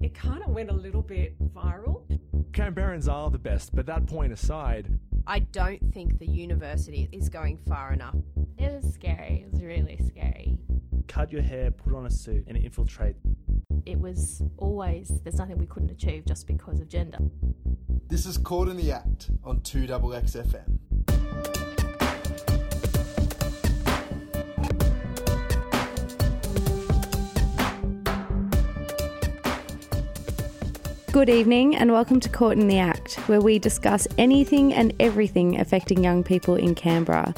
It kind of went a little bit viral. Canberrans are the best, but that point aside, I don't think the university is going far enough. It was scary. It was really scary. Cut your hair, put on a suit and infiltrate. It was always, there's nothing we couldn't achieve just because of gender. This is Caught in the Act on 2XX FM. Good evening and welcome to Caught in the Act, where we discuss anything and everything affecting young people in Canberra.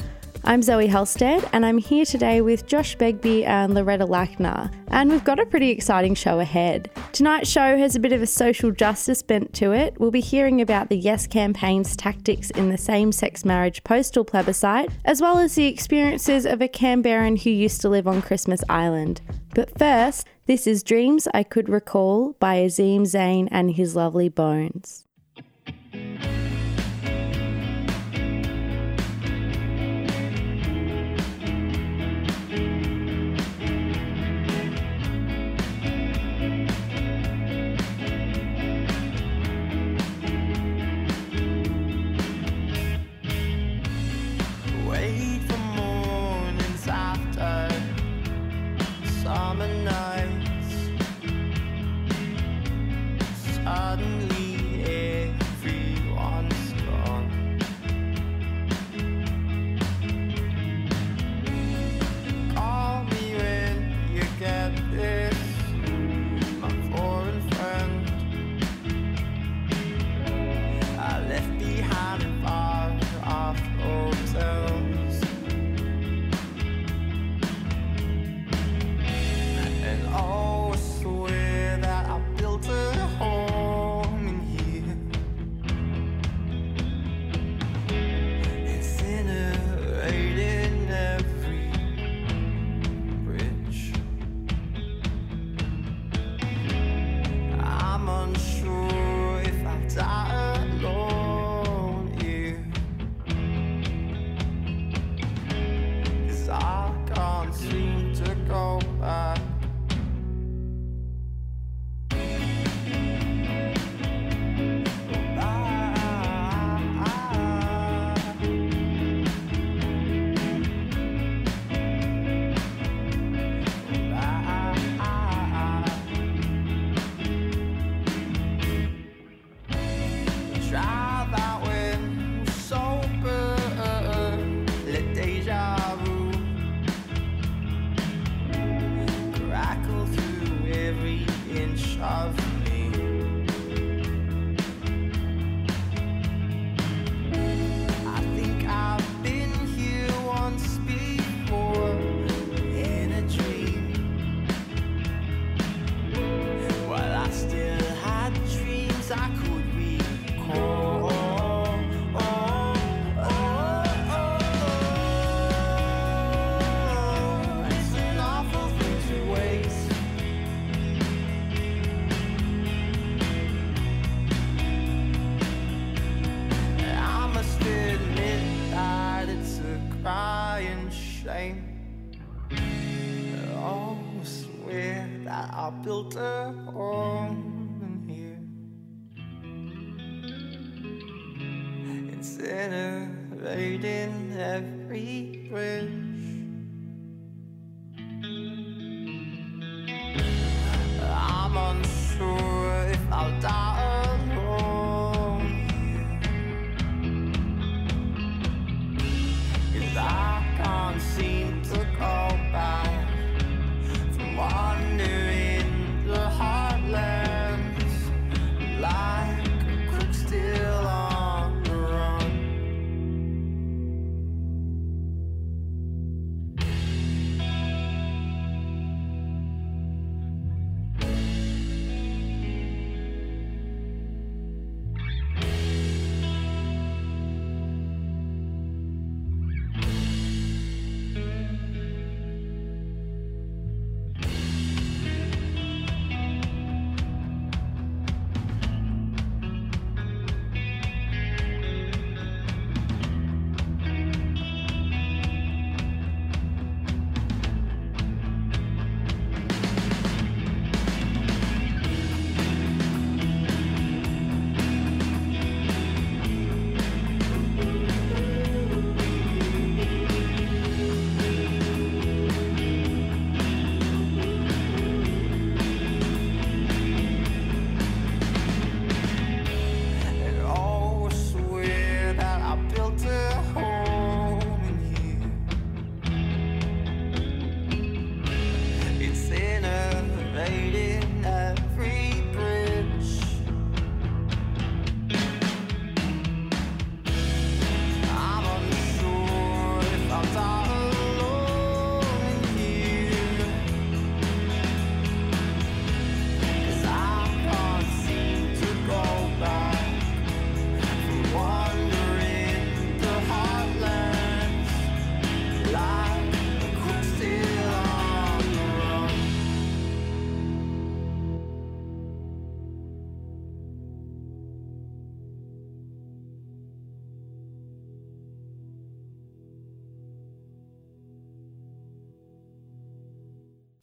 I'm Zoe Halstead and I'm here today with Josh Begbie and Loretta Lackner, and we've got a pretty exciting show ahead. Tonight's show has a bit of a social justice bent to it. We'll be hearing about the Yes campaign's tactics in the same-sex marriage postal plebiscite, as well as the experiences of a Canberran who used to live on Christmas Island. But first, this is Dreams I Could Recall by Azeem Zane and His Lovely Bones.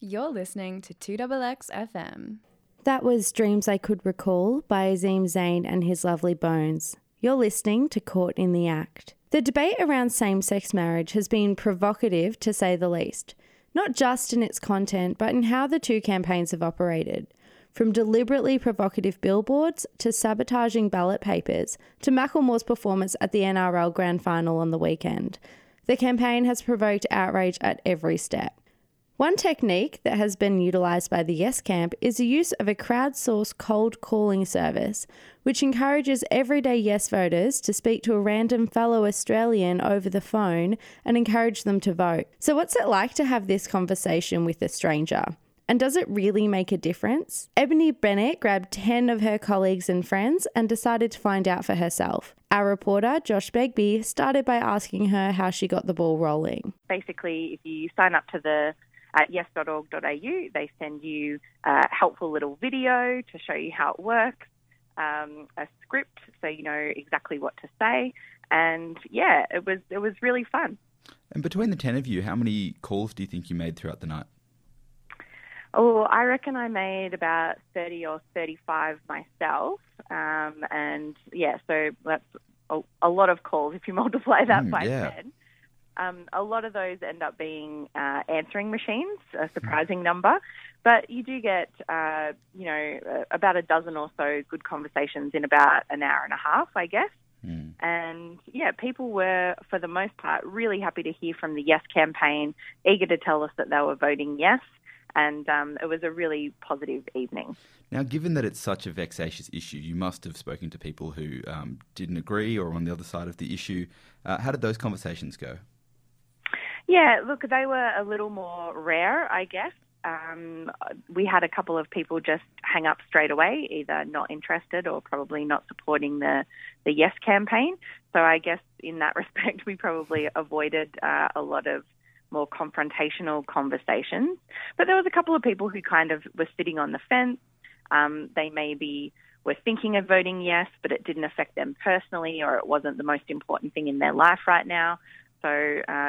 You're listening to 2XX FM. That was Dreams I Could Recall by Azeem Zane and His Lovely Bones. You're listening to Caught in the Act. The debate around same-sex marriage has been provocative, to say the least, not just in its content but in how the two campaigns have operated. From deliberately provocative billboards to sabotaging ballot papers to Macklemore's performance at the NRL Grand Final on the weekend, the campaign has provoked outrage at every step. One technique that has been utilised by the Yes Camp is the use of a crowdsourced cold calling service, which encourages everyday Yes voters to speak to a random fellow Australian over the phone and encourage them to vote. So what's it like to have this conversation with a stranger? And does it really make a difference? Ebony Bennett grabbed 10 of her colleagues and friends and decided to find out for herself. Our reporter, Josh Begbie, started by asking her how she got the ball rolling. Basically, if you sign up to the at yes.org.au. They send you a helpful little video to show you how it works, a script so you know exactly what to say. And, yeah, it was really fun. And between the 10 of you, how many calls do you think you made throughout the night? Oh, I reckon I made about 30 or 35 myself. And, yeah, so that's a lot of calls if you multiply that by 10. A lot of those end up being answering machines, a surprising number. But you do get, about a dozen or so good conversations in about an hour and a half, I guess. Mm. And, yeah, people were, for the most part, really happy to hear from the Yes campaign, eager to tell us that they were voting yes. And it was a really positive evening. Now, given that it's such a vexatious issue, you must have spoken to people who didn't agree or on the other side of the issue. How did those conversations go? Yeah, look, they were a little more rare, I guess. We had a couple of people just hang up straight away, either not interested or probably not supporting the Yes campaign. So I guess in that respect, we probably avoided a lot of more confrontational conversations. But there was a couple of people who kind of were sitting on the fence. They maybe were thinking of voting yes, but it didn't affect them personally or it wasn't the most important thing in their life right now. So,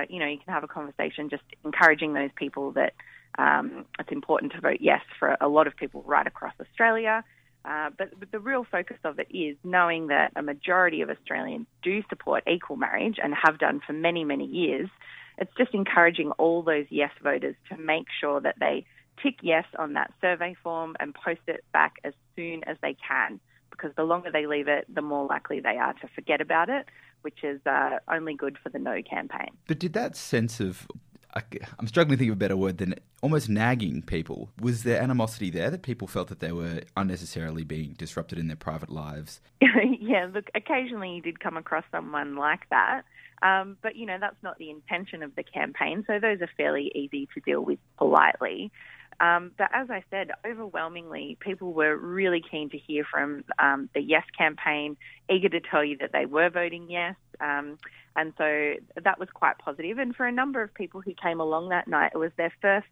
you can have a conversation just encouraging those people that it's important to vote yes for a lot of people right across Australia. But the real focus of it is knowing that a majority of Australians do support equal marriage and have done for many, many years. It's just encouraging all those yes voters to make sure that they tick yes on that survey form and post it back as soon as they can, because the longer they leave it, the more likely they are to forget about it, which is only good for the no campaign. But did that sense of, I'm struggling to think of a better word than almost nagging people, was there animosity there that people felt that they were unnecessarily being disrupted in their private lives? Yeah, look, occasionally you did come across someone like that. But, that's not the intention of the campaign. So those are fairly easy to deal with politely. But as I said, overwhelmingly, people were really keen to hear from the Yes campaign, eager to tell you that they were voting yes. And so that was quite positive. And for a number of people who came along that night, it was their first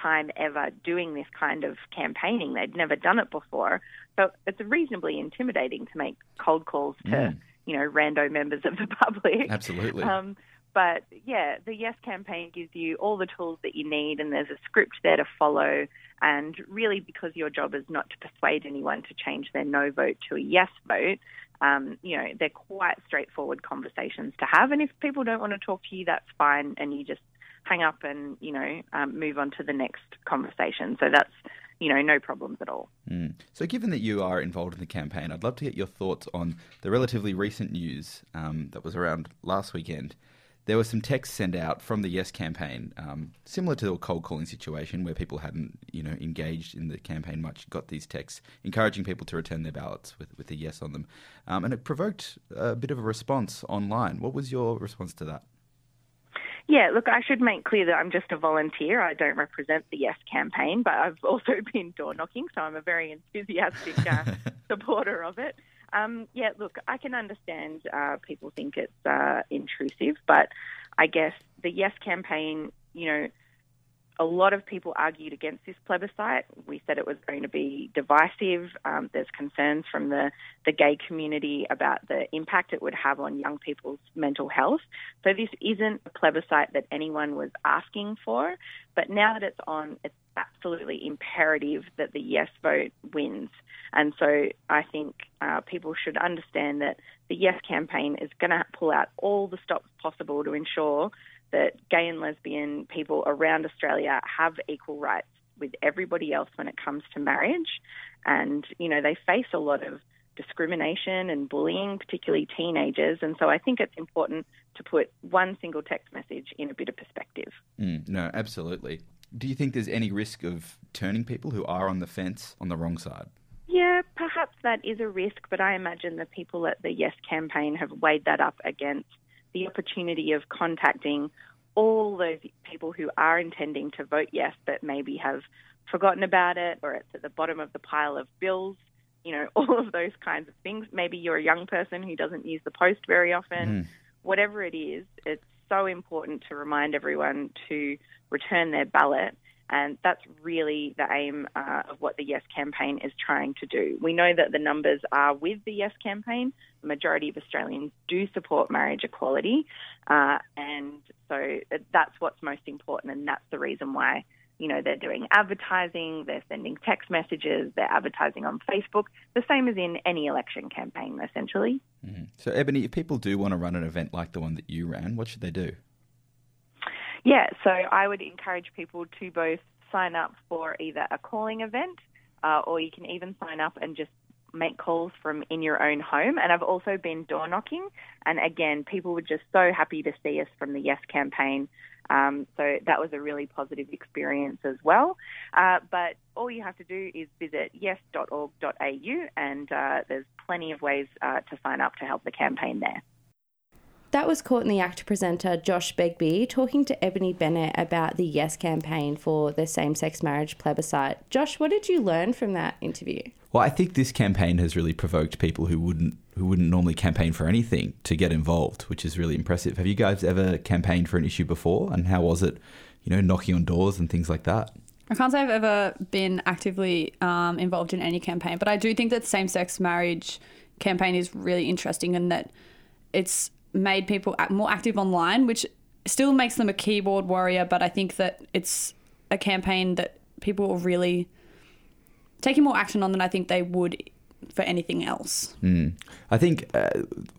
time ever doing this kind of campaigning. They'd never done it before. So it's reasonably intimidating to make cold calls to, rando members of the public. Absolutely. But, yeah, the Yes campaign gives you all the tools that you need and there's a script there to follow. And really, because your job is not to persuade anyone to change their no vote to a yes vote, they're quite straightforward conversations to have. And if people don't want to talk to you, that's fine. And you just hang up and, move on to the next conversation. So that's, no problems at all. Mm. So given that you are involved in the campaign, I'd love to get your thoughts on the relatively recent news that was around last weekend. There were some texts sent out from the Yes campaign, similar to a cold calling situation where people hadn't, engaged in the campaign much, got these texts encouraging people to return their ballots with a yes on them. And it provoked a bit of a response online. What was your response to that? Yeah, look, I should make clear that I'm just a volunteer. I don't represent the Yes campaign, but I've also been door knocking, so I'm a very enthusiastic supporter of it. Look, I can understand people think it's intrusive, but I guess the Yes campaign, a lot of people argued against this plebiscite. We said it was going to be divisive. There's concerns from the gay community about the impact it would have on young people's mental health. So this isn't a plebiscite that anyone was asking for, but now that it's on, it's absolutely imperative that the yes vote wins. And so I think people should understand that the yes campaign is going to pull out all the stops possible to ensure that gay and lesbian people around Australia have equal rights with everybody else when it comes to marriage. And, you know, they face a lot of discrimination and bullying, particularly teenagers. And so I think it's important to put one single text message in a bit of perspective. No, absolutely. Do you think there's any risk of turning people who are on the fence on the wrong side? Yeah, perhaps that is a risk, but I imagine the people at the Yes campaign have weighed that up against the opportunity of contacting all those people who are intending to vote yes but maybe have forgotten about it, or it's at the bottom of the pile of bills, you know, all of those kinds of things. Maybe you're a young person who doesn't use the post very often. Whatever it is, it's so important to remind everyone to return their ballot, and that's really the aim of what the Yes campaign is trying to do. We know that the numbers are with the Yes campaign. The majority of Australians do support marriage equality, and so that's what's most important, and that's the reason why, you know, they're doing advertising, they're sending text messages, they're advertising on Facebook, the same as in any election campaign, essentially. So, Ebony, if people do want to run an event like the one that you ran, what should they do? Yeah, so I would encourage people to both sign up for either a calling event or you can even sign up and just make calls from in your own home. And I've also been door knocking. And again, people were just so happy to see us from the Yes campaign. So that was a really positive experience as well. But all you have to do is visit yes.org.au, and there's plenty of ways to sign up to help the campaign there. That was Caught in the Act presenter Josh Begbie talking to Ebony Bennett about the Yes campaign for the same-sex marriage plebiscite. Josh, what did you learn from that interview? Well, I think this campaign has really provoked people who wouldn't normally campaign for anything to get involved, which is really impressive. Have you guys ever campaigned for an issue before, and how was it, you know, knocking on doors and things like that? I can't say I've ever been actively involved in any campaign, but I do think that same-sex marriage campaign is really interesting and that it's made people more active online, which still makes them a keyboard warrior, but I think that it's a campaign that people are really taking more action on than I think they would for anything else. I think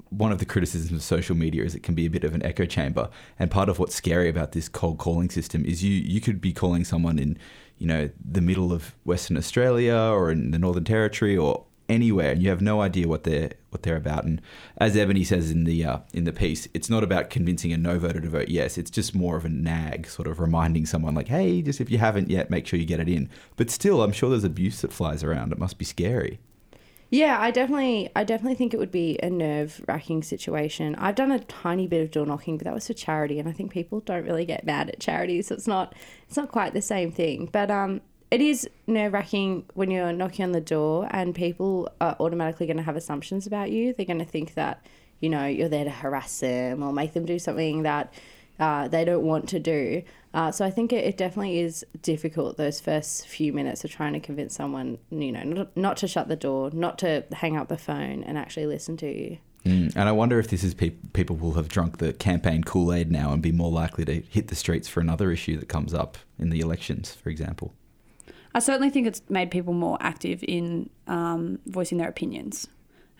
one of the criticisms of social media is it can be a bit of an echo chamber, and part of what's scary about this cold calling system is you could be calling someone in, you know, the middle of Western Australia or in the Northern Territory or anywhere, and you have no idea what they're about. And as Ebony says in the piece, it's not about convincing a no voter to vote yes. It's just more of a nag, sort of reminding someone like, hey, just if you haven't yet, make sure you get it in. But still, I'm sure there's abuse that flies around. It must be scary. Yeah, I definitely think it would be a nerve-wracking situation. I've done a tiny bit of door knocking, but that was for charity, and I think people don't really get mad at charity, so it's not quite the same thing. But it is nerve-wracking when you're knocking on the door and people are automatically going to have assumptions about you. They're going to think that, you know, you're there to harass them or make them do something that they don't want to do. So I think it definitely is difficult, those first few minutes of trying to convince someone, you know, not to shut the door, not to hang up the phone and actually listen to you. And I wonder if this is people will have drunk the campaign Kool-Aid now and be more likely to hit the streets for another issue that comes up in the elections, for example. I certainly think it's made people more active in voicing their opinions.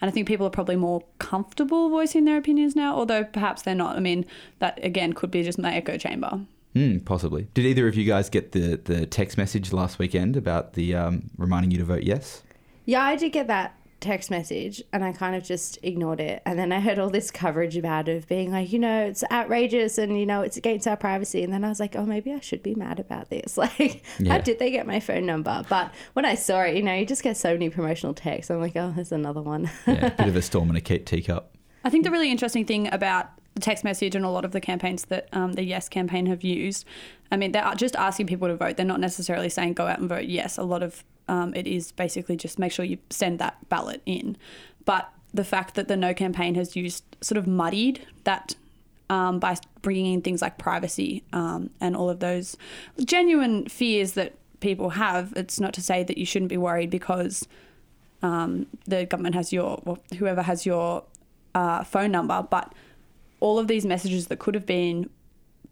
And I think people are probably more comfortable voicing their opinions now, although perhaps they're not. I mean, that, again, could be just my echo chamber. Possibly. Did either of you guys get the text message last weekend about the reminding you to vote yes? Yeah, I did get that text message and I kind of just ignored it. And then I heard all this coverage about it of being like, you know, it's outrageous and, you know, it's against our privacy. And then I was like, oh, maybe I should be mad about this. Like, yeah. How did they get my phone number? But when I saw it, you know, you just get so many promotional texts. I'm like, oh, there's another one. Yeah, a bit of a storm in a teacup. I think the really interesting thing about the text message and a lot of the campaigns that the Yes campaign have used, I mean, they're just asking people to vote. They're not necessarily saying go out and vote yes. A lot of it is basically just make sure you send that ballot in. But the fact that the No campaign has used sort of muddied that by bringing in things like privacy and all of those genuine fears that people have, it's not to say that you shouldn't be worried because the government has whoever has your phone number, but all of these messages that could have been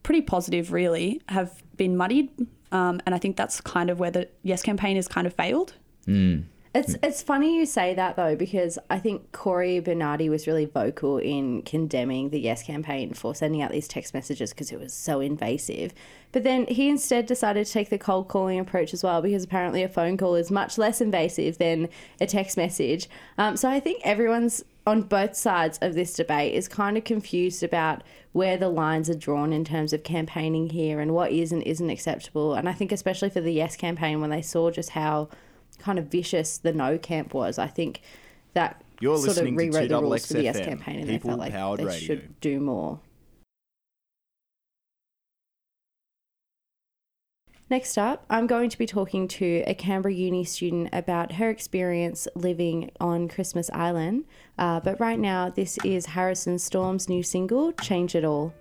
pretty positive really have been muddied And I think that's kind of where the Yes campaign has kind of failed. Mm. It's funny you say that, though, because I think Corey Bernardi was really vocal in condemning the Yes campaign for sending out these text messages because it was so invasive. But then he instead decided to take the cold calling approach as well, because apparently a phone call is much less invasive than a text message. So I think everyone's on both sides of this debate is kind of confused about where the lines are drawn in terms of campaigning here and what is and isn't acceptable. And I think especially for the Yes campaign, when they saw just how kind of vicious the no camp was, I think that You're sort of rewrote the rules for the Yes campaign, and they felt like they should do more. Next up, I'm going to be talking to a Canberra Uni student about her experience living on Christmas Island. But right now, this is Harrison Storm's new single, Change It All.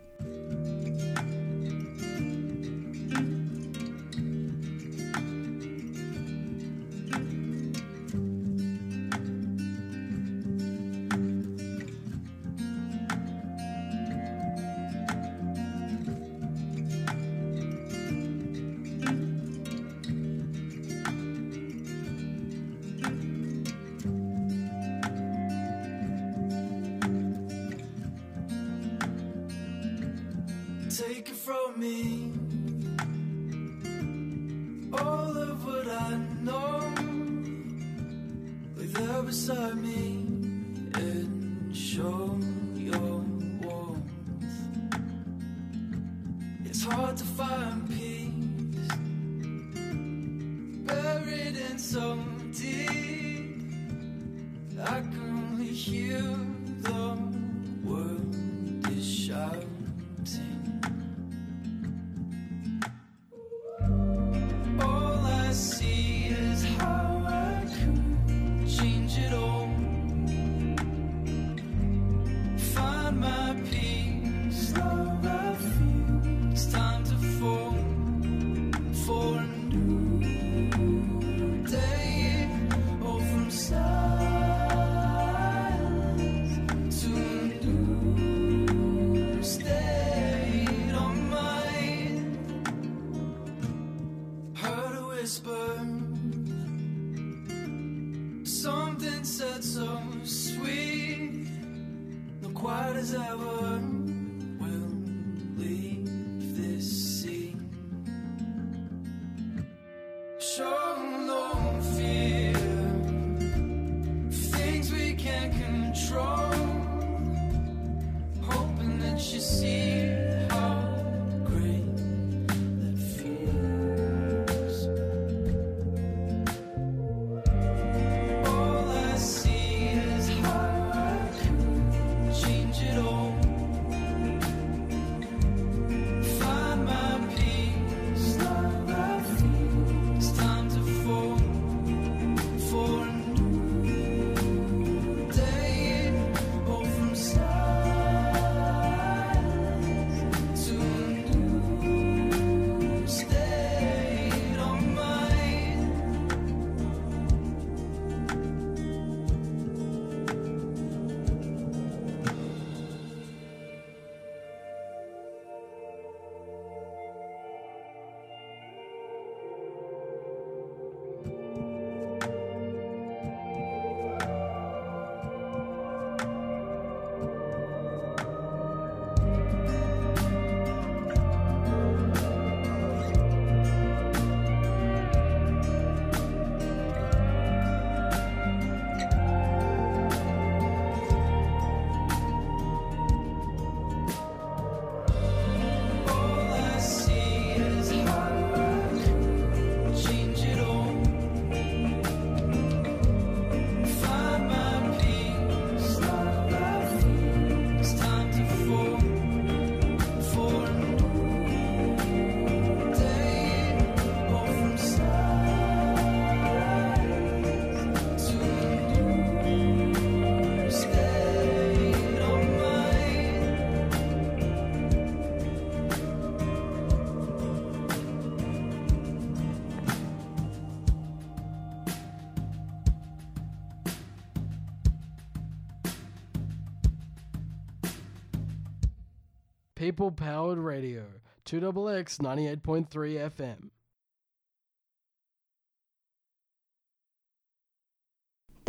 People Powered Radio, 2XX 98.3 FM.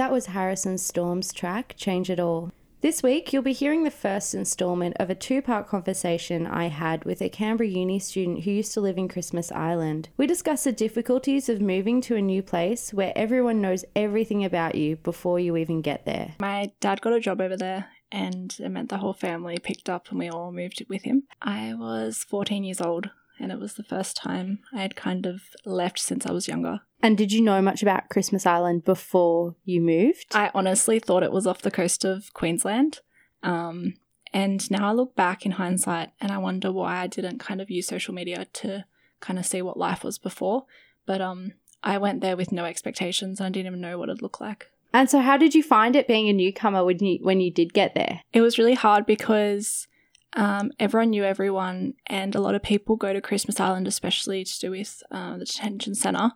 That was Harrison Storm's track, Change It All. This week, you'll be hearing the first instalment of a two-part conversation I had with a Canberra Uni student who used to live in Christmas Island. We discussed the difficulties of moving to a new place where everyone knows everything about you before you even get there. My dad got a job over there, and it meant the whole family picked up and we all moved with him. I was 14 years old, and it was the first time I had kind of left since I was younger. And did you know much about Christmas Island before you moved? I honestly thought it was off the coast of Queensland. And now I look back in hindsight and I wonder why I didn't kind of use social media to kind of see what life was before. But I went there with no expectations and I didn't even know what it'd look like. And so how did you find it being a newcomer when you did get there? It was really hard because everyone knew everyone, and a lot of people go to Christmas Island, especially to do with the detention centre,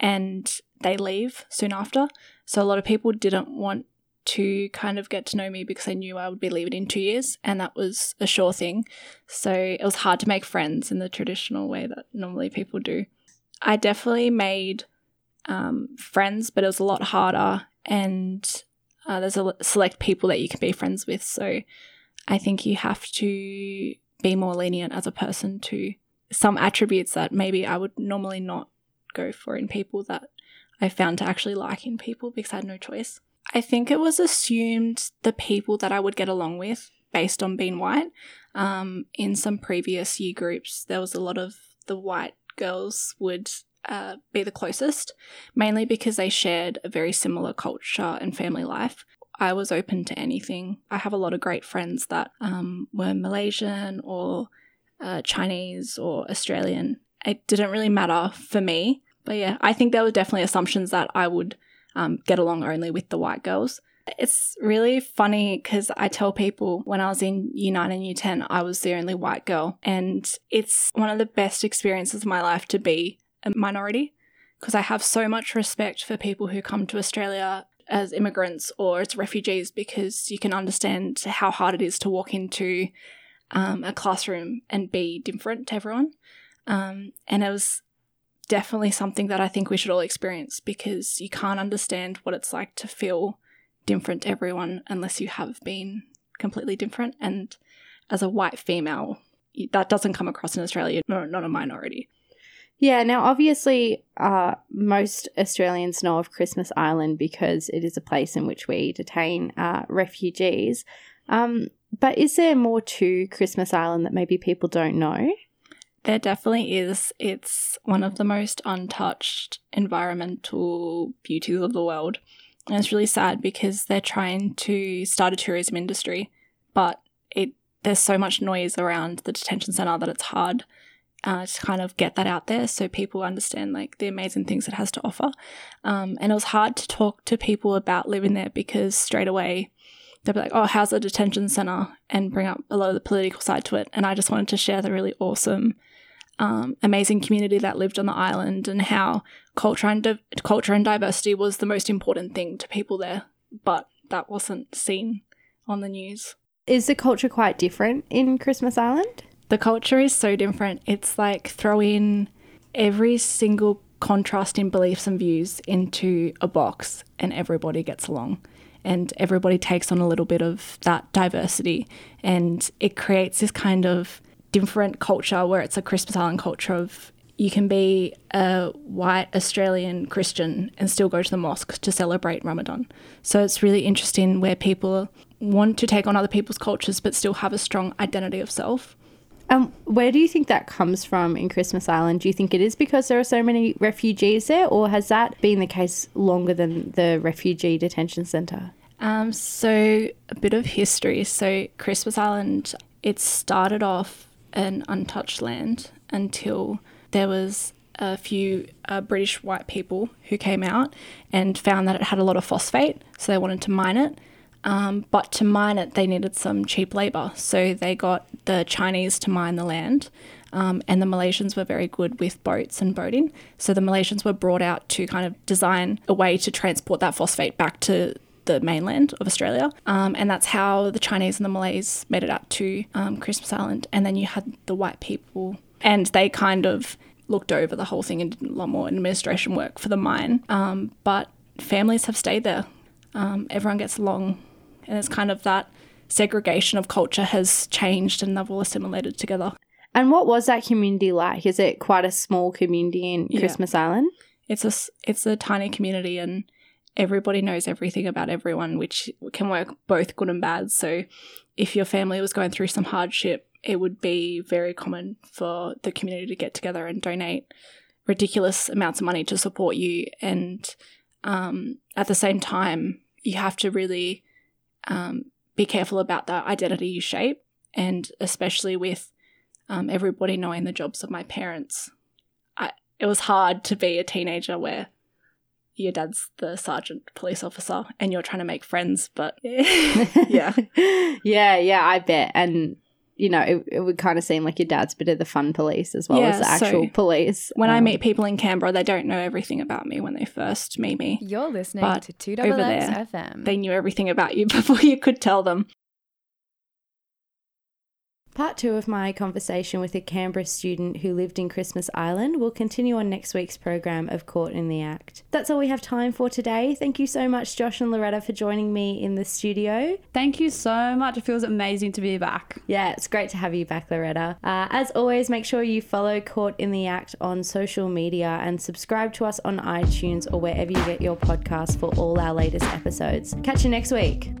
and they leave soon after. So a lot of people didn't want to kind of get to know me because they knew I would be leaving in 2 years, and that was a sure thing. So it was hard to make friends in the traditional way that normally people do. I definitely made friends, but it was a lot harder, and there's a select people that you can be friends with. So I think you have to be more lenient as a person to some attributes that maybe I would normally not go for in people that I found to actually like in people because I had no choice. I think it was assumed the people that I would get along with based on being white. In some previous year groups, there was a lot of the white girls would be the closest, mainly because they shared a very similar culture and family life. I was open to anything. I have a lot of great friends that were Malaysian or Chinese or Australian. It didn't really matter for me. But yeah, I think there were definitely assumptions that I would get along only with the white girls. It's really funny because I tell people when I was in Year 9 and Year 10, I was the only white girl. And it's one of the best experiences of my life to be a minority because I have so much respect for people who come to Australia as immigrants or as refugees because you can understand how hard it is to walk into a classroom and be different to everyone. And it was definitely something that I think we should all experience because you can't understand what it's like to feel different to everyone unless you have been completely different. And as a white female, that doesn't come across in Australia, not a minority. Yeah, now obviously most Australians know of Christmas Island because it is a place in which we detain refugees. But is there more to Christmas Island that maybe people don't know? There definitely is. It's one of the most untouched environmental beauties of the world. And it's really sad because they're trying to start a tourism industry, but there's so much noise around the detention centre that it's hard to kind of get that out there so people understand like the amazing things it has to offer. And it was hard to talk to people about living there because straight away they'll be like, oh, how's the detention centre? And bring up a lot of the political side to it. And I just wanted to share the really awesome, amazing community that lived on the island and how culture and diversity was the most important thing to people there. But that wasn't seen on the news. Is the culture quite different in Christmas Island? The culture is so different. It's like throw in every single contrast in beliefs and views into a box and everybody gets along and everybody takes on a little bit of that diversity, and it creates this kind of different culture where it's a Christmas Island culture of you can be a white Australian Christian and still go to the mosque to celebrate Ramadan. So it's really interesting where people want to take on other people's cultures but still have a strong identity of self. Where do you think that comes from in Christmas Island? Do you think it is because there are so many refugees there, or has that been the case longer than the refugee detention centre? So a bit of history. So Christmas Island, it started off an untouched land until there was a few British white people who came out and found that it had a lot of phosphate, so they wanted to mine it. But to mine it, they needed some cheap labour. So they got the Chinese to mine the land, and the Malaysians were very good with boats and boating. So the Malaysians were brought out to kind of design a way to transport that phosphate back to the mainland of Australia. And that's how the Chinese and the Malays made it out to Christmas Island. And then you had the white people, and they kind of looked over the whole thing and did a lot more administration work for the mine. But families have stayed there. everyone gets along, and it's kind of that segregation of culture has changed and they've all assimilated together. And what was that community like? Is it quite a small community in Christmas Island? It's a tiny community, and everybody knows everything about everyone, which can work both good and bad. So if your family was going through some hardship, it would be very common for the community to get together and donate ridiculous amounts of money to support you. And at the same time, you have to really be careful about the identity you shape, and especially with everybody knowing the jobs of my parents. It was hard to be a teenager where your dad's the sergeant police officer and you're trying to make friends, but yeah, I bet. And, you know, it would kind of seem like your dad's a bit of the fun police as well as the actual police. When I meet people in Canberra, they don't know everything about me when they first meet me. You're listening to 2XX FM. They knew everything about you before you could tell them. Part two of my conversation with a Canberra student who lived in Christmas Island will continue on next week's program of Caught in the Act. That's all we have time for today. Thank you so much, Josh and Loretta, for joining me in the studio. Thank you so much. It feels amazing to be back. Yeah, it's great to have you back, Loretta. As always, make sure you follow Caught in the Act on social media and subscribe to us on iTunes or wherever you get your podcasts for all our latest episodes. Catch you next week.